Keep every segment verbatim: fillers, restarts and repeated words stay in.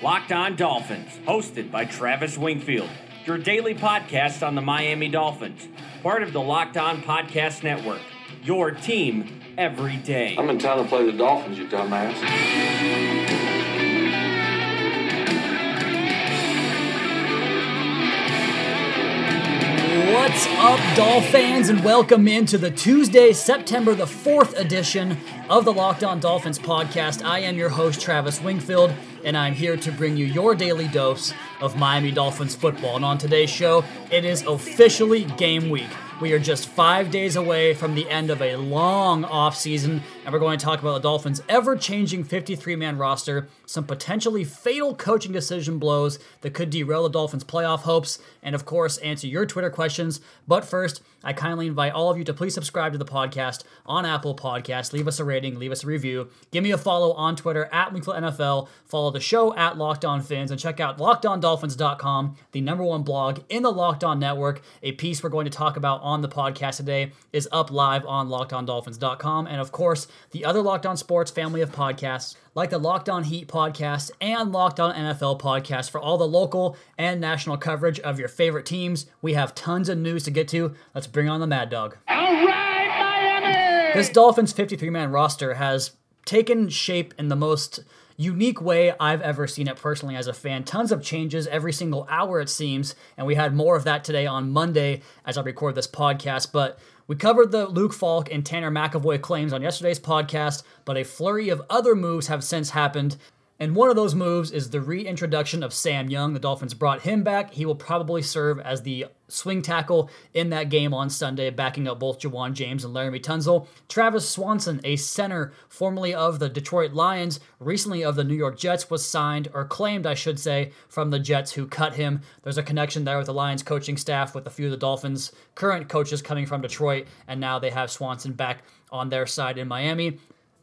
Locked On Dolphins, hosted by Travis Wingfield, your daily podcast on the Miami Dolphins, part of the Locked On Podcast Network, your team every day. I'm in town to play the Dolphins, you dumbass. What's up, Dolph fans, and welcome into the Tuesday, September the fourth edition of the Locked On Dolphins podcast. I am your host, Travis Wingfield, and I'm here to bring you your daily dose of Miami Dolphins football. And on today's show, it is officially game week. We are just five days away from the end of a long offseason, and we're going to talk about the Dolphins' ever-changing fifty-three man roster, some potentially fatal coaching decision blows that could derail the Dolphins' playoff hopes, and of course, answer your Twitter questions. But first, I kindly invite all of you to please subscribe to the podcast on Apple Podcasts. Leave us a rating, leave us a review. Give me a follow on Twitter, at WingfieldNFL. Follow the show at LockedOnFins, and check out Locked On Dolphins dot com, the number one blog in the Locked On Network. A piece we're going to talk about on the podcast today is up live on Locked On Dolphins dot com, and of course the other Locked On Sports family of podcasts like the Locked On Heat podcast and Locked On N F L podcast for all the local and national coverage of your favorite teams. We have tons of news to get to. Let's bring on the Mad Dog. All right, Miami! This Dolphins fifty-three man roster has taken shape in the most unique way I've ever seen it personally as a fan. Tons of changes every single hour, it seems, and we had more of that today on Monday as I record this podcast. But we covered the Luke Falk and Tanner McAvoy claims on yesterday's podcast, but a flurry of other moves have since happened. And one of those moves is the reintroduction of Sam Young. The Dolphins brought him back. He will probably serve as the swing tackle in that game on Sunday, backing up both Ja'Wuan James and Laremy Tunsil. Travis Swanson, a center formerly of the Detroit Lions, recently of the New York Jets, was signed, or claimed, I should say, from the Jets, who cut him. There's a connection there with the Lions coaching staff, with a few of the Dolphins' current coaches coming from Detroit, and now they have Swanson back on their side in Miami.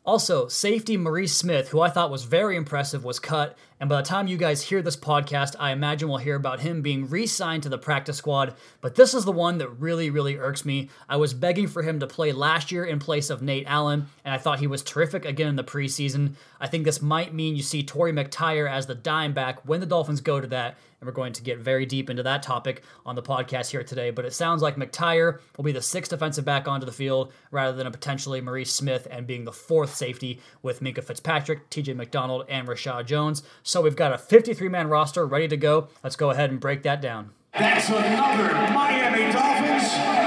Also, safety Maurice Smith, who I thought was very impressive, was cut, and by the time you guys hear this podcast, I imagine we'll hear about him being re-signed to the practice squad, but this is the one that really, really irks me. I was begging for him to play last year in place of Nate Allen, and I thought he was terrific again in the preseason. I think this might mean you see Torry McTyer as the dime back when the Dolphins go to that, and we're going to get very deep into that topic on the podcast here today, but it sounds like McTyer will be the sixth defensive back onto the field rather than a potentially Maurice Smith and being the fourth safety with Minkah Fitzpatrick, T J McDonald, and Rashad Jones. So we've got a fifty-three man roster ready to go. Let's go ahead and break that down. That's another Miami Dolphins.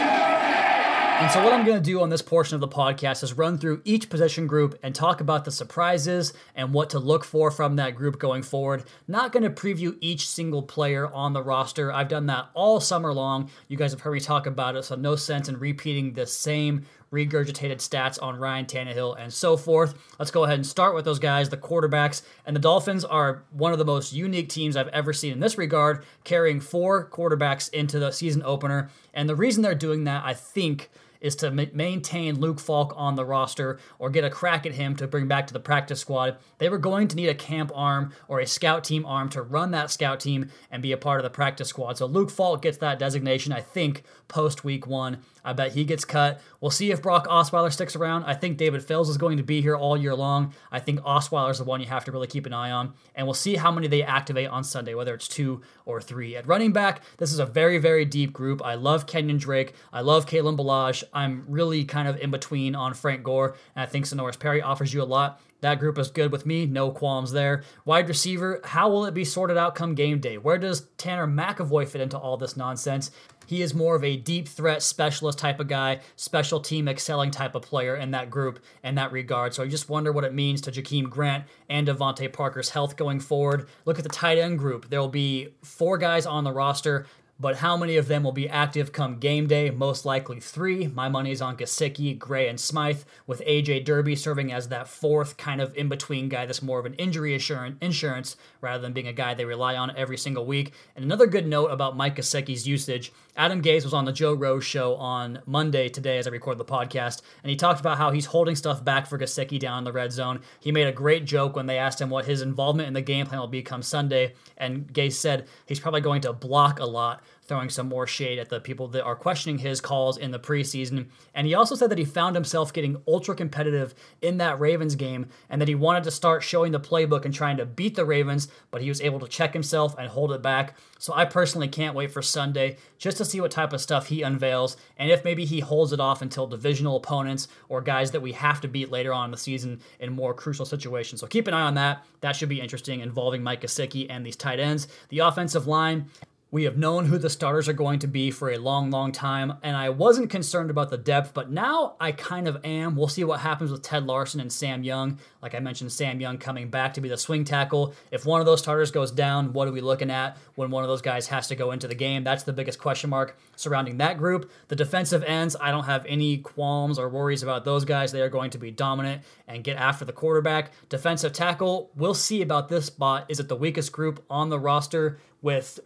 And so what I'm going to do on this portion of the podcast is run through each position group and talk about the surprises and what to look for from that group going forward. Not going to preview each single player on the roster. I've done that all summer long. You guys have heard me talk about it, so no sense in repeating the same regurgitated stats on Ryan Tannehill and so forth. Let's go ahead and start with those guys, the quarterbacks. And the Dolphins are one of the most unique teams I've ever seen in this regard, carrying four quarterbacks into the season opener. And the reason they're doing that, I think, is to ma- maintain Luke Falk on the roster or get a crack at him to bring back to the practice squad. They were going to need a camp arm or a scout team arm to run that scout team and be a part of the practice squad. So Luke Falk gets that designation, I think, post week one. I bet he gets cut. We'll see if Brock Osweiler sticks around. I think David Fels is going to be here all year long. I think Osweiler is the one you have to really keep an eye on. And we'll see how many they activate on Sunday, whether it's two or three. At running back, this is a very, very deep group. I love Kenyon Drake. I love Kalen Ballage. I'm really kind of in between on Frank Gore, and I think Sonoris Perry offers you a lot. That group is good with me. No qualms there. Wide receiver, how will it be sorted out come game day? Where does Tanner McAvoy fit into all this nonsense? He is more of a deep threat specialist type of guy, special team excelling type of player in that group in that regard. So I just wonder what it means to Jakeem Grant and Devontae Parker's health going forward. Look at the tight end group. There will be four guys on the roster, but how many of them will be active come game day? Most likely three. My money is on Gesicki, Gray, and Smythe, with A J Derby serving as that fourth kind of in-between guy that's more of an injury insurance rather than being a guy they rely on every single week. And another good note about Mike Gesicki's usage, Adam Gase was on the Joe Rose show on Monday today as I record the podcast, and he talked about how he's holding stuff back for Gesicki down in the red zone. He made a great joke when they asked him what his involvement in the game plan will be come Sunday, and Gase said he's probably going to block a lot. throwing some more shade at the people that are questioning his calls in the preseason. And he also said that he found himself getting ultra competitive in that Ravens game and that he wanted to start showing the playbook and trying to beat the Ravens, but he was able to check himself and hold it back. So I personally can't wait for Sunday just to see what type of stuff he unveils and if maybe he holds it off until divisional opponents or guys that we have to beat later on in the season in more crucial situations. So keep an eye on that. That should be interesting involving Mike Gesicki and these tight ends. The offensive line, we have known who the starters are going to be for a long, long time, and I wasn't concerned about the depth, but now I kind of am. We'll see what happens with Ted Larson and Sam Young. Like I mentioned, Sam Young coming back to be the swing tackle. If one of those starters goes down, what are we looking at when one of those guys has to go into the game? That's the biggest question mark surrounding that group. The defensive ends, I don't have any qualms or worries about those guys. They are going to be dominant and get after the quarterback. Defensive tackle, we'll see about this spot. Is it the weakest group on the roster with...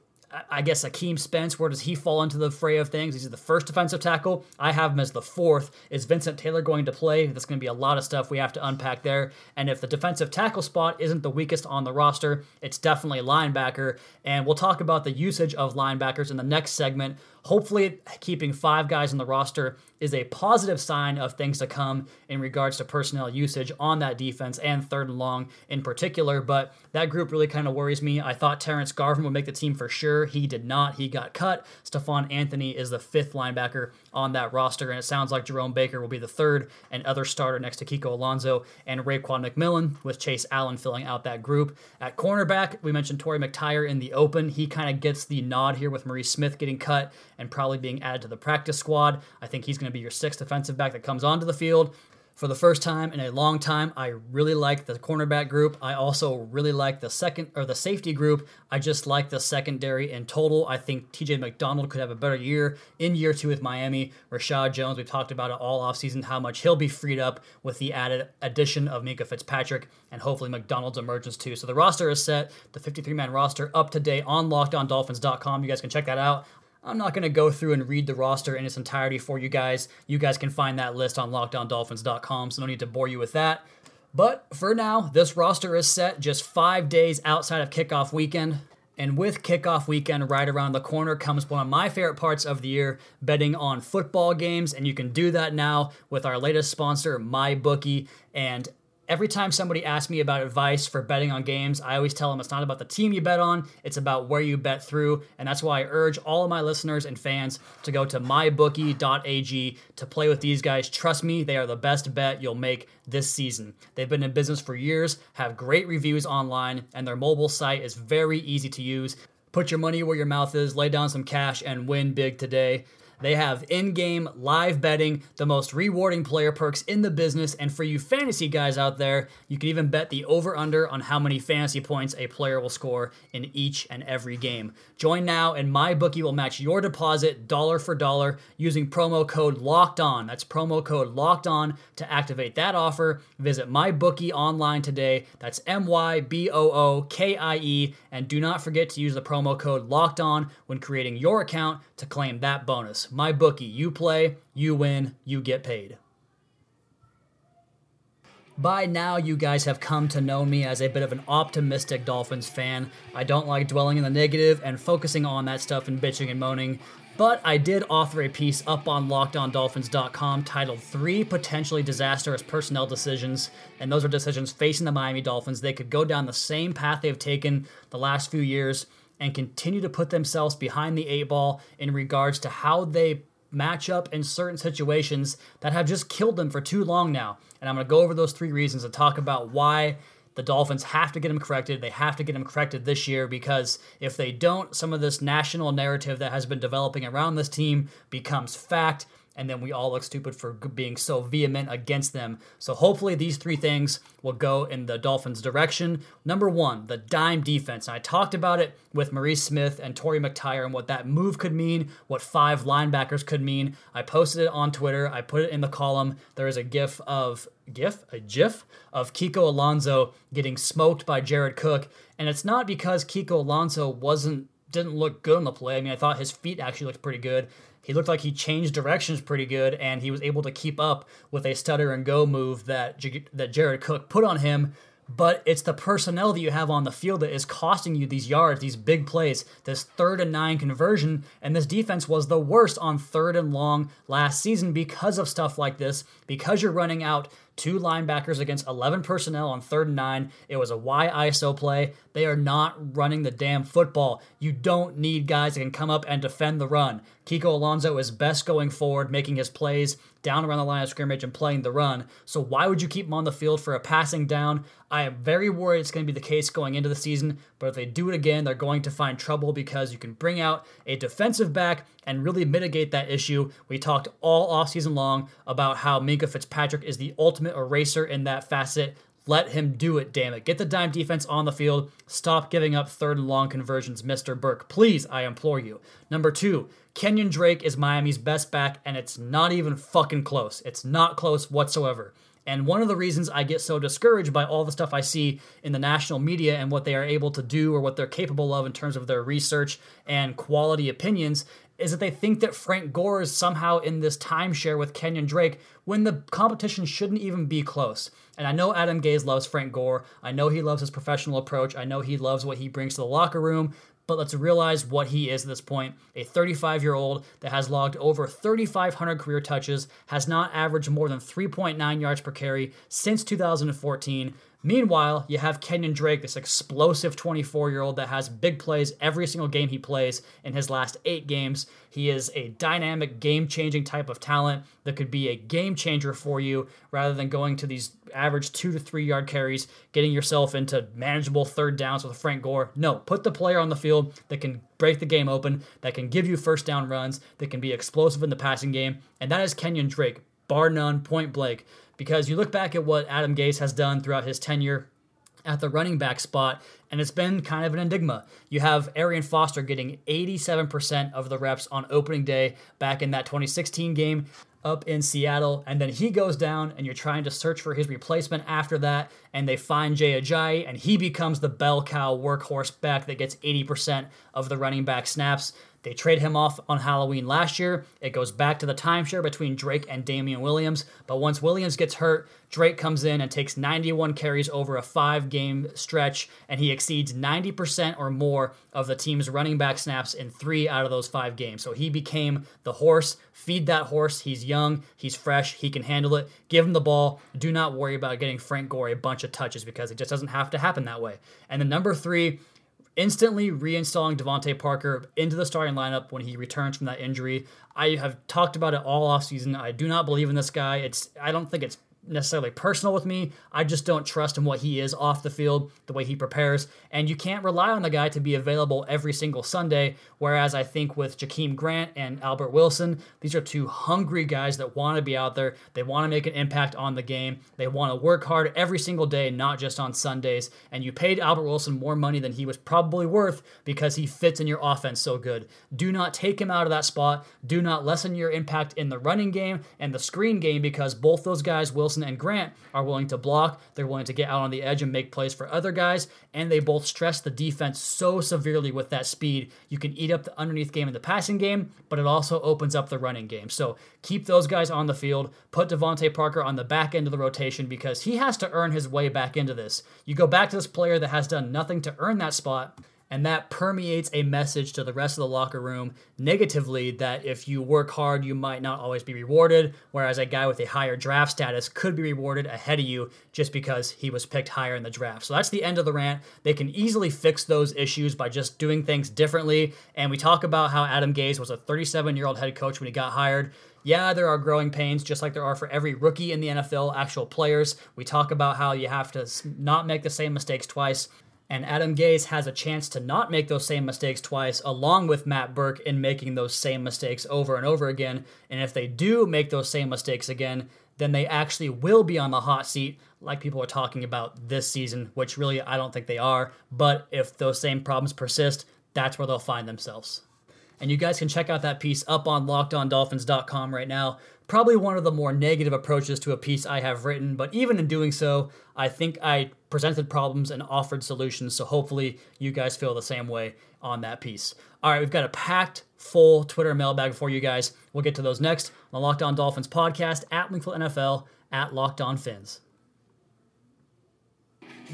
I guess Akeem Spence, where does he fall into the fray of things? He's the first defensive tackle. I have him as the fourth. Is Vincent Taylor going to play? That's going to be a lot of stuff we have to unpack there. And if the defensive tackle spot isn't the weakest on the roster, it's definitely linebacker. And we'll talk about the usage of linebackers in the next segment. Hopefully, keeping five guys on the roster is a positive sign of things to come in regards to personnel usage on that defense and third and long in particular, but that group really kind of worries me. I thought Terrence Garvin would make the team for sure. He did not. He got cut. Stephon Anthony is the fifth linebacker on that roster, and it sounds like Jerome Baker will be the third and other starter next to Kiko Alonso and Raekwon McMillan, with Chase Allen filling out that group. At cornerback, we mentioned Torry McTyer in the open. He kind of gets the nod here with Maurice Smith getting cut and probably being added to the practice squad. I think he's going to be your sixth defensive back that comes onto the field. For the first time in a long time, I really like the cornerback group. I also really like the second or the safety group. I just like the secondary in total. I think T J McDonald could have a better year in year two with Miami. Rashad Jones, we've talked about it all offseason, how much he'll be freed up with the added addition of Minkah Fitzpatrick and hopefully McDonald's emergence too. So the roster is set, the fifty-three man roster up to date on Locked On Dolphins dot com. You guys can check that out. I'm not going to go through and read the roster in its entirety for you guys. You guys can find that list on Locked On Dolphins dot com, so no need to bore you with that. But for now, this roster is set just five days outside of kickoff weekend. And with kickoff weekend right around the corner comes one of my favorite parts of the year, betting on football games. And you can do that now with our latest sponsor, MyBookie. And every time somebody asks me about advice for betting on games, I always tell them it's not about the team you bet on, it's about where you bet through, and that's why I urge all of my listeners and fans to go to my bookie dot a g to play with these guys. Trust me, they are the best bet you'll make this season. They've been in business for years, have great reviews online, and their mobile site is very easy to use. Put your money where your mouth is, lay down some cash, and win big today. They have in-game live betting, the most rewarding player perks in the business, and for you fantasy guys out there, you can even bet the over-under on how many fantasy points a player will score in each and every game. Join now, and MyBookie will match your deposit dollar for dollar using promo code LOCKEDON. That's promo code LOCKEDON to activate that offer. Visit MyBookie online today. That's M Y B O O K I E, and do not forget to use the promo code LOCKEDON when creating your account to claim that bonus. My bookie, you play, you win, you get paid. By now, you guys have come to know me as a bit of an optimistic Dolphins fan. I don't like dwelling in the negative and focusing on that stuff and bitching and moaning, but I did author a piece up on Locked On Dolphins dot com titled Three Potentially Disastrous Personnel Decisions, and those are decisions facing the Miami Dolphins. They could go down the same path they've taken the last few years and continue to put themselves behind the eight ball in regards to how they match up in certain situations that have just killed them for too long now. And I'm going to go over those three reasons and talk about why the Dolphins have to get them corrected. They have to get them corrected this year, because if they don't, some of this national narrative that has been developing around this team becomes fact, and then we all look stupid for being so vehement against them. So hopefully these three things will go in the Dolphins' direction. Number one, the dime defense. And I talked about it with Maurice Smith and Torry McTyer and what that move could mean, what five linebackers could mean. I posted it on Twitter. I put it in the column. There is a GIF of... GIF? A GIF? Of Kiko Alonso getting smoked by Jared Cook. And it's not because Kiko Alonso wasn't didn't look good on the play. I mean, I thought his feet actually looked pretty good. He looked like he changed directions pretty good, and he was able to keep up with a stutter and go move that J- that Jared Cook put on him. but it's the personnel that you have on the field that is costing you these yards, these big plays, this third and nine conversion. And this defense was the worst on third and long last season because of stuff like this, because you're running out two linebackers against eleven personnel on third and nine. It was a Y I S O play. They are not running the damn football. You don't need guys that can come up and defend the run. Kiko Alonso is best going forward, making his plays down around the line of scrimmage and playing the run. So why would you keep him on the field for a passing down? I am very worried it's going to be the case going into the season, but if they do it again, they're going to find trouble because you can bring out a defensive back and really mitigate that issue. We talked all offseason long about how Minkah Fitzpatrick is the ultimate eraser in that facet. Let him do it, damn it. Get the dime defense on the field. Stop giving up third and long conversions, Mister Burke. Please, I implore you. Number two, Kenyon Drake is Miami's best back, and it's not even fucking close. It's not close whatsoever. And one of the reasons I get so discouraged by all the stuff I see in the national media and what they are able to do or what they're capable of in terms of their research and quality opinions is that they think that Frank Gore is somehow in this timeshare with Kenyon Drake when the competition shouldn't even be close. And I know Adam Gase loves Frank Gore. I know he loves his professional approach. I know he loves what he brings to the locker room. But let's realize what he is at this point. A thirty-five-year-old that has logged over thirty-five hundred career touches, has not averaged more than three point nine yards per carry since two thousand fourteen. Meanwhile, you have Kenyon Drake, this explosive twenty-four-year-old that has big plays every single game he plays in his last eight games. He is a dynamic, game-changing type of talent that could be a game-changer for you rather than going to these average two- to three-yard carries, getting yourself into manageable third downs with Frank Gore. No, put the player on the field that can break the game open, that can give you first down runs, that can be explosive in the passing game, and that is Kenyon Drake, bar none, point blank. Because you look back at what Adam Gase has done throughout his tenure at the running back spot, and it's been kind of an enigma. You have Arian Foster getting eighty-seven percent of the reps on opening day back in that twenty sixteen game up in Seattle, and then he goes down, and you're trying to search for his replacement after that, and they find Jay Ajayi, and he becomes the bell cow workhorse back that gets eighty percent of the running back snaps. They trade him off on Halloween last year. It goes back to the timeshare between Drake and Damian Williams. But once Williams gets hurt, Drake comes in and takes ninety-one carries over a five-game stretch, and he exceeds ninety percent or more of the team's running back snaps in three out of those five games. So he became the horse. Feed that horse. He's young. He's fresh. He can handle it. Give him the ball. Do not worry about getting Frank Gore a bunch of touches because it just doesn't have to happen that way. And then number three, instantly reinstalling Devontae Parker into the starting lineup when he returns from that injury. I have talked about it all offseason. I do not believe in this guy. It's I don't think it's necessarily personal with me. I just don't trust him what he is off the field, the way he prepares. And you can't rely on the guy to be available every single Sunday, whereas I think with Jakeem Grant and Albert Wilson, these are two hungry guys that want to be out there. They want to make an impact on the game. They want to work hard every single day, not just on Sundays. And you paid Albert Wilson more money than he was probably worth because he fits in your offense so good. Do not take him out of that spot. Do not lessen your impact in the running game and the screen game because both those guys will and Grant are willing to block. They're willing to get out on the edge and make plays for other guys, and they both stress the defense so severely with that speed. You can eat up the underneath game in the passing game, but it also opens up the running game. So keep those guys on the field. Put Devontae Parker on the back end of the rotation because he has to earn his way back into this. You go back to this player that has done nothing to earn that spot, and that permeates a message to the rest of the locker room negatively that if you work hard, you might not always be rewarded, whereas a guy with a higher draft status could be rewarded ahead of you just because he was picked higher in the draft. So that's the end of the rant. They can easily fix those issues by just doing things differently. And we talk about how Adam Gase was a thirty-seven-year-old head coach when he got hired. Yeah, there are growing pains, just like there are for every rookie in the N F L, actual players. We talk about how you have to not make the same mistakes twice. And Adam Gase has a chance to not make those same mistakes twice, along with Matt Burke in making those same mistakes over and over again. And if they do make those same mistakes again, then they actually will be on the hot seat, like people are talking about this season, which really I don't think they are. But if those same problems persist, that's where they'll find themselves. And you guys can check out that piece up on locked on dolphins dot com right now. Probably one of the more negative approaches to a piece I have written, but even in doing so, I think I presented problems and offered solutions, so hopefully you guys feel the same way on that piece. All right, we've got a packed, full Twitter mailbag for you guys. We'll get to those next on the Locked On Dolphins podcast, at Wingfield N F L, at Locked On Fins.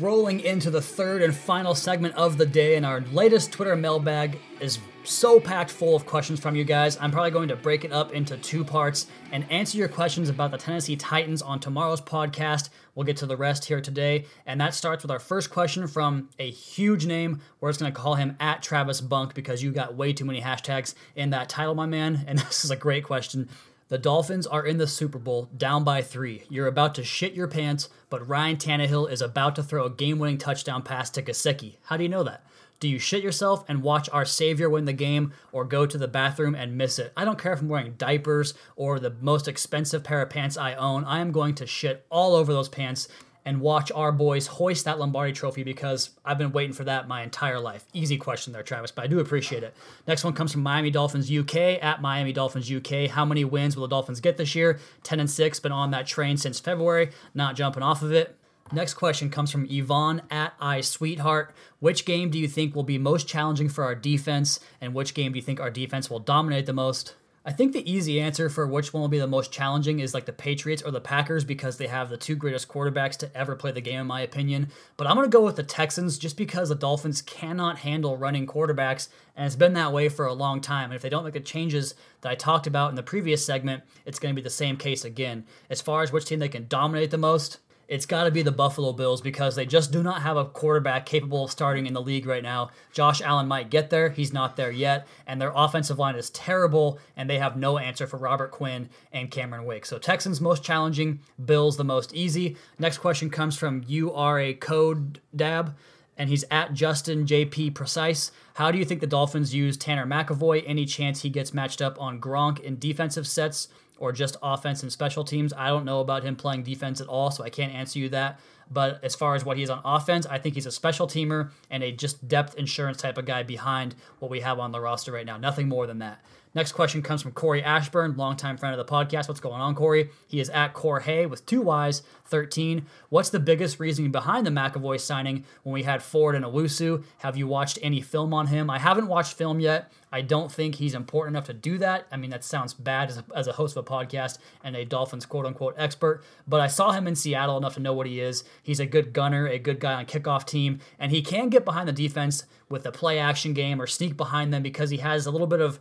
rolling into the third and final segment of the day, and our latest Twitter mailbag is so packed full of questions from you guys. I'm probably going to break it up into two parts and answer your questions about the Tennessee Titans on tomorrow's podcast. We'll get to the rest here today, and that starts with our first question from a huge name. We're just going to call him at Travis Bunk because you got way too many hashtags in that title, my man, and this is a great question. The Dolphins are in the Super Bowl, down by three. You're about to shit your pants, but Ryan Tannehill is about to throw a game-winning touchdown pass to Gesicki. How do you know that? Do you shit yourself and watch our savior win the game, or go to the bathroom and miss it? I don't care if I'm wearing diapers or the most expensive pair of pants I own. I am going to shit all over those pants and watch our boys hoist that Lombardi trophy because I've been waiting for that my entire life. Easy question there, Travis, but I do appreciate it. Next one comes from Miami Dolphins U K, at Miami Dolphins U K. How many wins will the Dolphins get this year? ten and six, been on that train since February, not jumping off of it. Next question comes from Yvonne at iSweetheart. Which game do you think will be most challenging for our defense, and which game do you think our defense will dominate the most? I think the easy answer for which one will be the most challenging is like the Patriots or the Packers because they have the two greatest quarterbacks to ever play the game, in my opinion. But I'm going to go with the Texans just because the Dolphins cannot handle running quarterbacks, and it's been that way for a long time. And if they don't make the changes that I talked about in the previous segment, it's going to be the same case again. As far as which team they can dominate the most, it's got to be the Buffalo Bills because they just do not have a quarterback capable of starting in the league right now. Josh Allen might get there. He's not there yet. And their offensive line is terrible, and they have no answer for Robert Quinn and Cameron Wake. So Texans most challenging, Bills the most easy. Next question comes from You Are a Code Dab, and he's at Justin J P Precise. How do you think the Dolphins use Tanner McAvoy? Any chance he gets matched up on Gronk in defensive sets, or just offense and special teams? I don't know about him playing defense at all, so I can't answer you that. But as far as what he is on offense, I think he's a special teamer and a just depth insurance type of guy behind what we have on the roster right now. Nothing more than that. Next question comes from Corey Ashburn, longtime friend of the podcast. What's going on, Corey? He is at Corhay with two Ys, thirteen. What's the biggest reasoning behind the McAvoy signing when we had Ford and Owusu? Have you watched any film on him? I haven't watched film yet. I don't think he's important enough to do that. I mean, that sounds bad as a, as a host of a podcast and a Dolphins quote-unquote expert, but I saw him in Seattle enough to know what he is. He's a good gunner, a good guy on kickoff team, and he can get behind the defense with a play-action game or sneak behind them because he has a little bit of,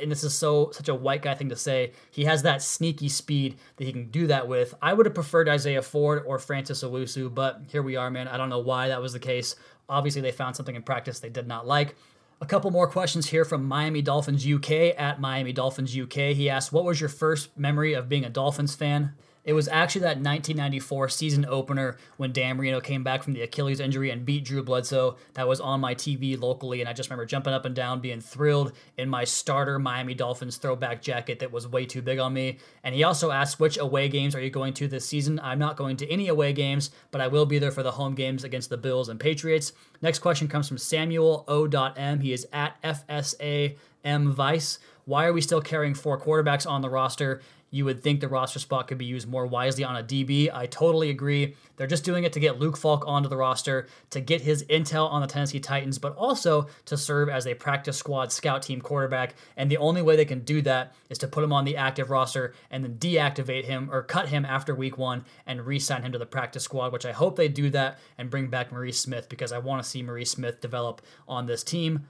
and this is so such a white guy thing to say, he has that sneaky speed that he can do that with. I would have preferred Isaiah Ford or Francis Owusu, but here we are, man. I don't know why that was the case. Obviously, they found something in practice they did not like. A couple more questions here from Miami Dolphins U K, at Miami Dolphins U K. He asked, what was your first memory of being a Dolphins fan? It was actually that nineteen ninety-four season opener when Dan Marino came back from the Achilles injury and beat Drew Bledsoe. That was on my T V locally, and I just remember jumping up and down, being thrilled in my starter Miami Dolphins throwback jacket that was way too big on me. And he also asked, which away games are you going to this season? I'm not going to any away games, but I will be there for the home games against the Bills and Patriots. Next question comes from Samuel O M. He is at F S A M Vice. Why are we still carrying four quarterbacks on the roster? You would think the roster spot could be used more wisely on a D B. I totally agree. They're just doing it to get Luke Falk onto the roster, to get his intel on the Tennessee Titans, but also to serve as a practice squad scout team quarterback. And the only way they can do that is to put him on the active roster and then deactivate him or cut him after week one and re-sign him to the practice squad, which I hope they do that and bring back Maurice Smith because I want to see Maurice Smith develop on this team.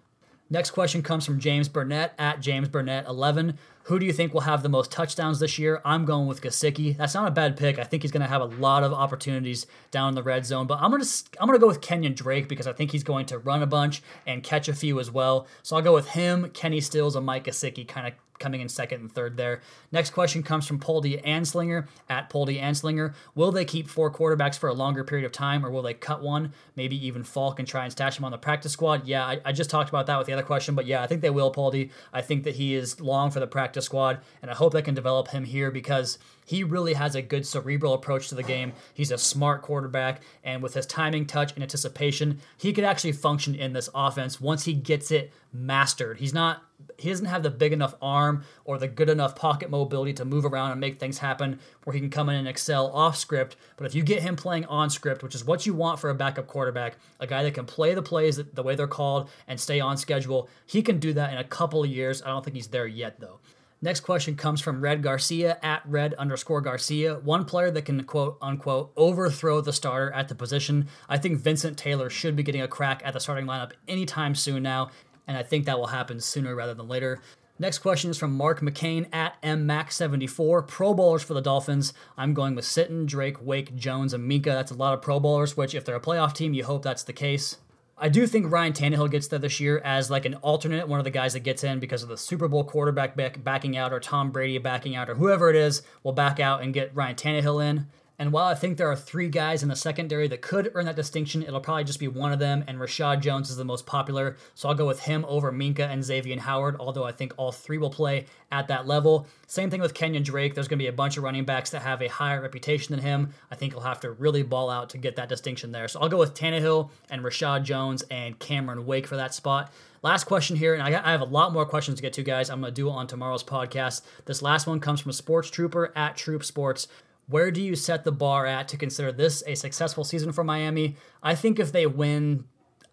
Next question comes from James Burnett, at James Burnett eleven. Who do you think will have the most touchdowns this year? I'm going with Gesicki. That's not a bad pick. I think he's going to have a lot of opportunities down in the red zone, but I'm going to I'm going to go with Kenyon Drake because I think he's going to run a bunch and catch a few as well. So I'll go with him, Kenny Stills, and Mike Gesicki kind of coming in second and third there. Next question comes from Poldy Anslinger, at Poldy Anslinger. Will they keep four quarterbacks for a longer period of time, or will they cut one, maybe even Falk, and try and stash him on the practice squad? Yeah, I, I just talked about that with the other question, but yeah, I think they will, Poldy. I think that he is long for the practice squad, and I hope they can develop him here because he really has a good cerebral approach to the game. He's a smart quarterback, and with his timing, touch, and anticipation, he could actually function in this offense once he gets it mastered. He's not He doesn't have the big enough arm or the good enough pocket mobility to move around and make things happen where he can come in and excel off script. But if you get him playing on script, which is what you want for a backup quarterback, a guy that can play the plays the way they're called and stay on schedule, he can do that in a couple of years. I don't think he's there yet, though. Next question comes from Red Garcia at Red underscore Garcia. One player that can quote unquote overthrow the starter at the position. I think Vincent Taylor should be getting a crack at the starting lineup anytime soon now, and I think that will happen sooner rather than later. Next question is from Mark McCain at M Mac seventy-four. Pro Bowlers for the Dolphins. I'm going with Sitton, Drake, Wake, Jones, and Minkah. That's a lot of Pro Bowlers, which if they're a playoff team, you hope that's the case. I do think Ryan Tannehill gets there this year as like an alternate, one of the guys that gets in because of the Super Bowl quarterback back, backing out or Tom Brady backing out or whoever it is will back out and get Ryan Tannehill in. And while I think there are three guys in the secondary that could earn that distinction, it'll probably just be one of them, and Rashad Jones is the most popular, so I'll go with him over Minkah and Xavier Howard, although I think all three will play at that level. Same thing with Kenyon Drake. There's going to be a bunch of running backs that have a higher reputation than him. I think he'll have to really ball out to get that distinction there. So I'll go with Tannehill and Rashad Jones and Cameron Wake for that spot. Last question here, and I have a lot more questions to get to, guys. I'm going to do it on tomorrow's podcast. This last one comes from Sports Trooper at Troop Sports. Where do you set the bar at to consider this a successful season for Miami? I think if they win,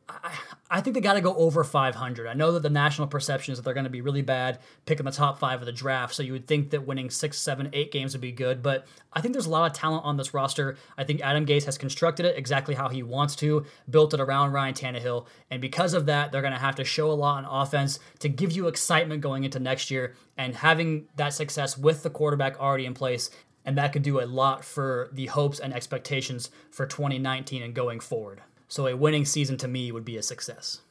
I, I think they got to go over five hundred. I know that the national perception is that they're going to be really bad, picking the top five of the draft, so you would think that winning six, seven, eight games would be good, but I think there's a lot of talent on this roster. I think Adam Gase has constructed it exactly how he wants to, built it around Ryan Tannehill, and because of that, they're going to have to show a lot on offense to give you excitement going into next year, and having that success with the quarterback already in place. And that could do a lot for the hopes and expectations for twenty nineteen and going forward. So a winning season to me would be a success.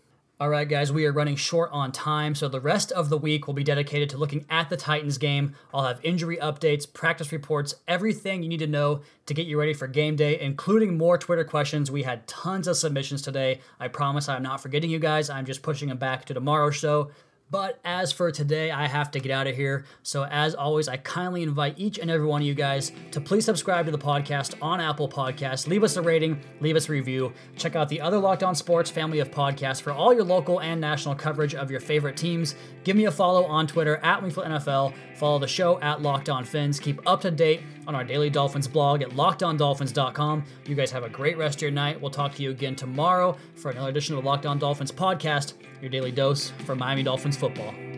All right, guys, we are running short on time, so the rest of the week will be dedicated to looking at the Titans game. I'll have injury updates, practice reports, everything you need to know to get you ready for game day, including more Twitter questions. We had tons of submissions today. I promise I'm not forgetting you guys. I'm just pushing them back to tomorrow's show. But as for today, I have to get out of here. So as always, I kindly invite each and every one of you guys to please subscribe to the podcast on Apple Podcasts. Leave us a rating, leave us a review. Check out the other Locked On Sports family of podcasts for all your local and national coverage of your favorite teams. Give me a follow on Twitter at Wingfield N F L. Follow the show at Locked On Fins. Keep up to date on our Daily Dolphins blog at Locked On Dolphins dot com. You guys have a great rest of your night. We'll talk to you again tomorrow for another edition of the Locked On Dolphins podcast, your daily dose for Miami Dolphins football.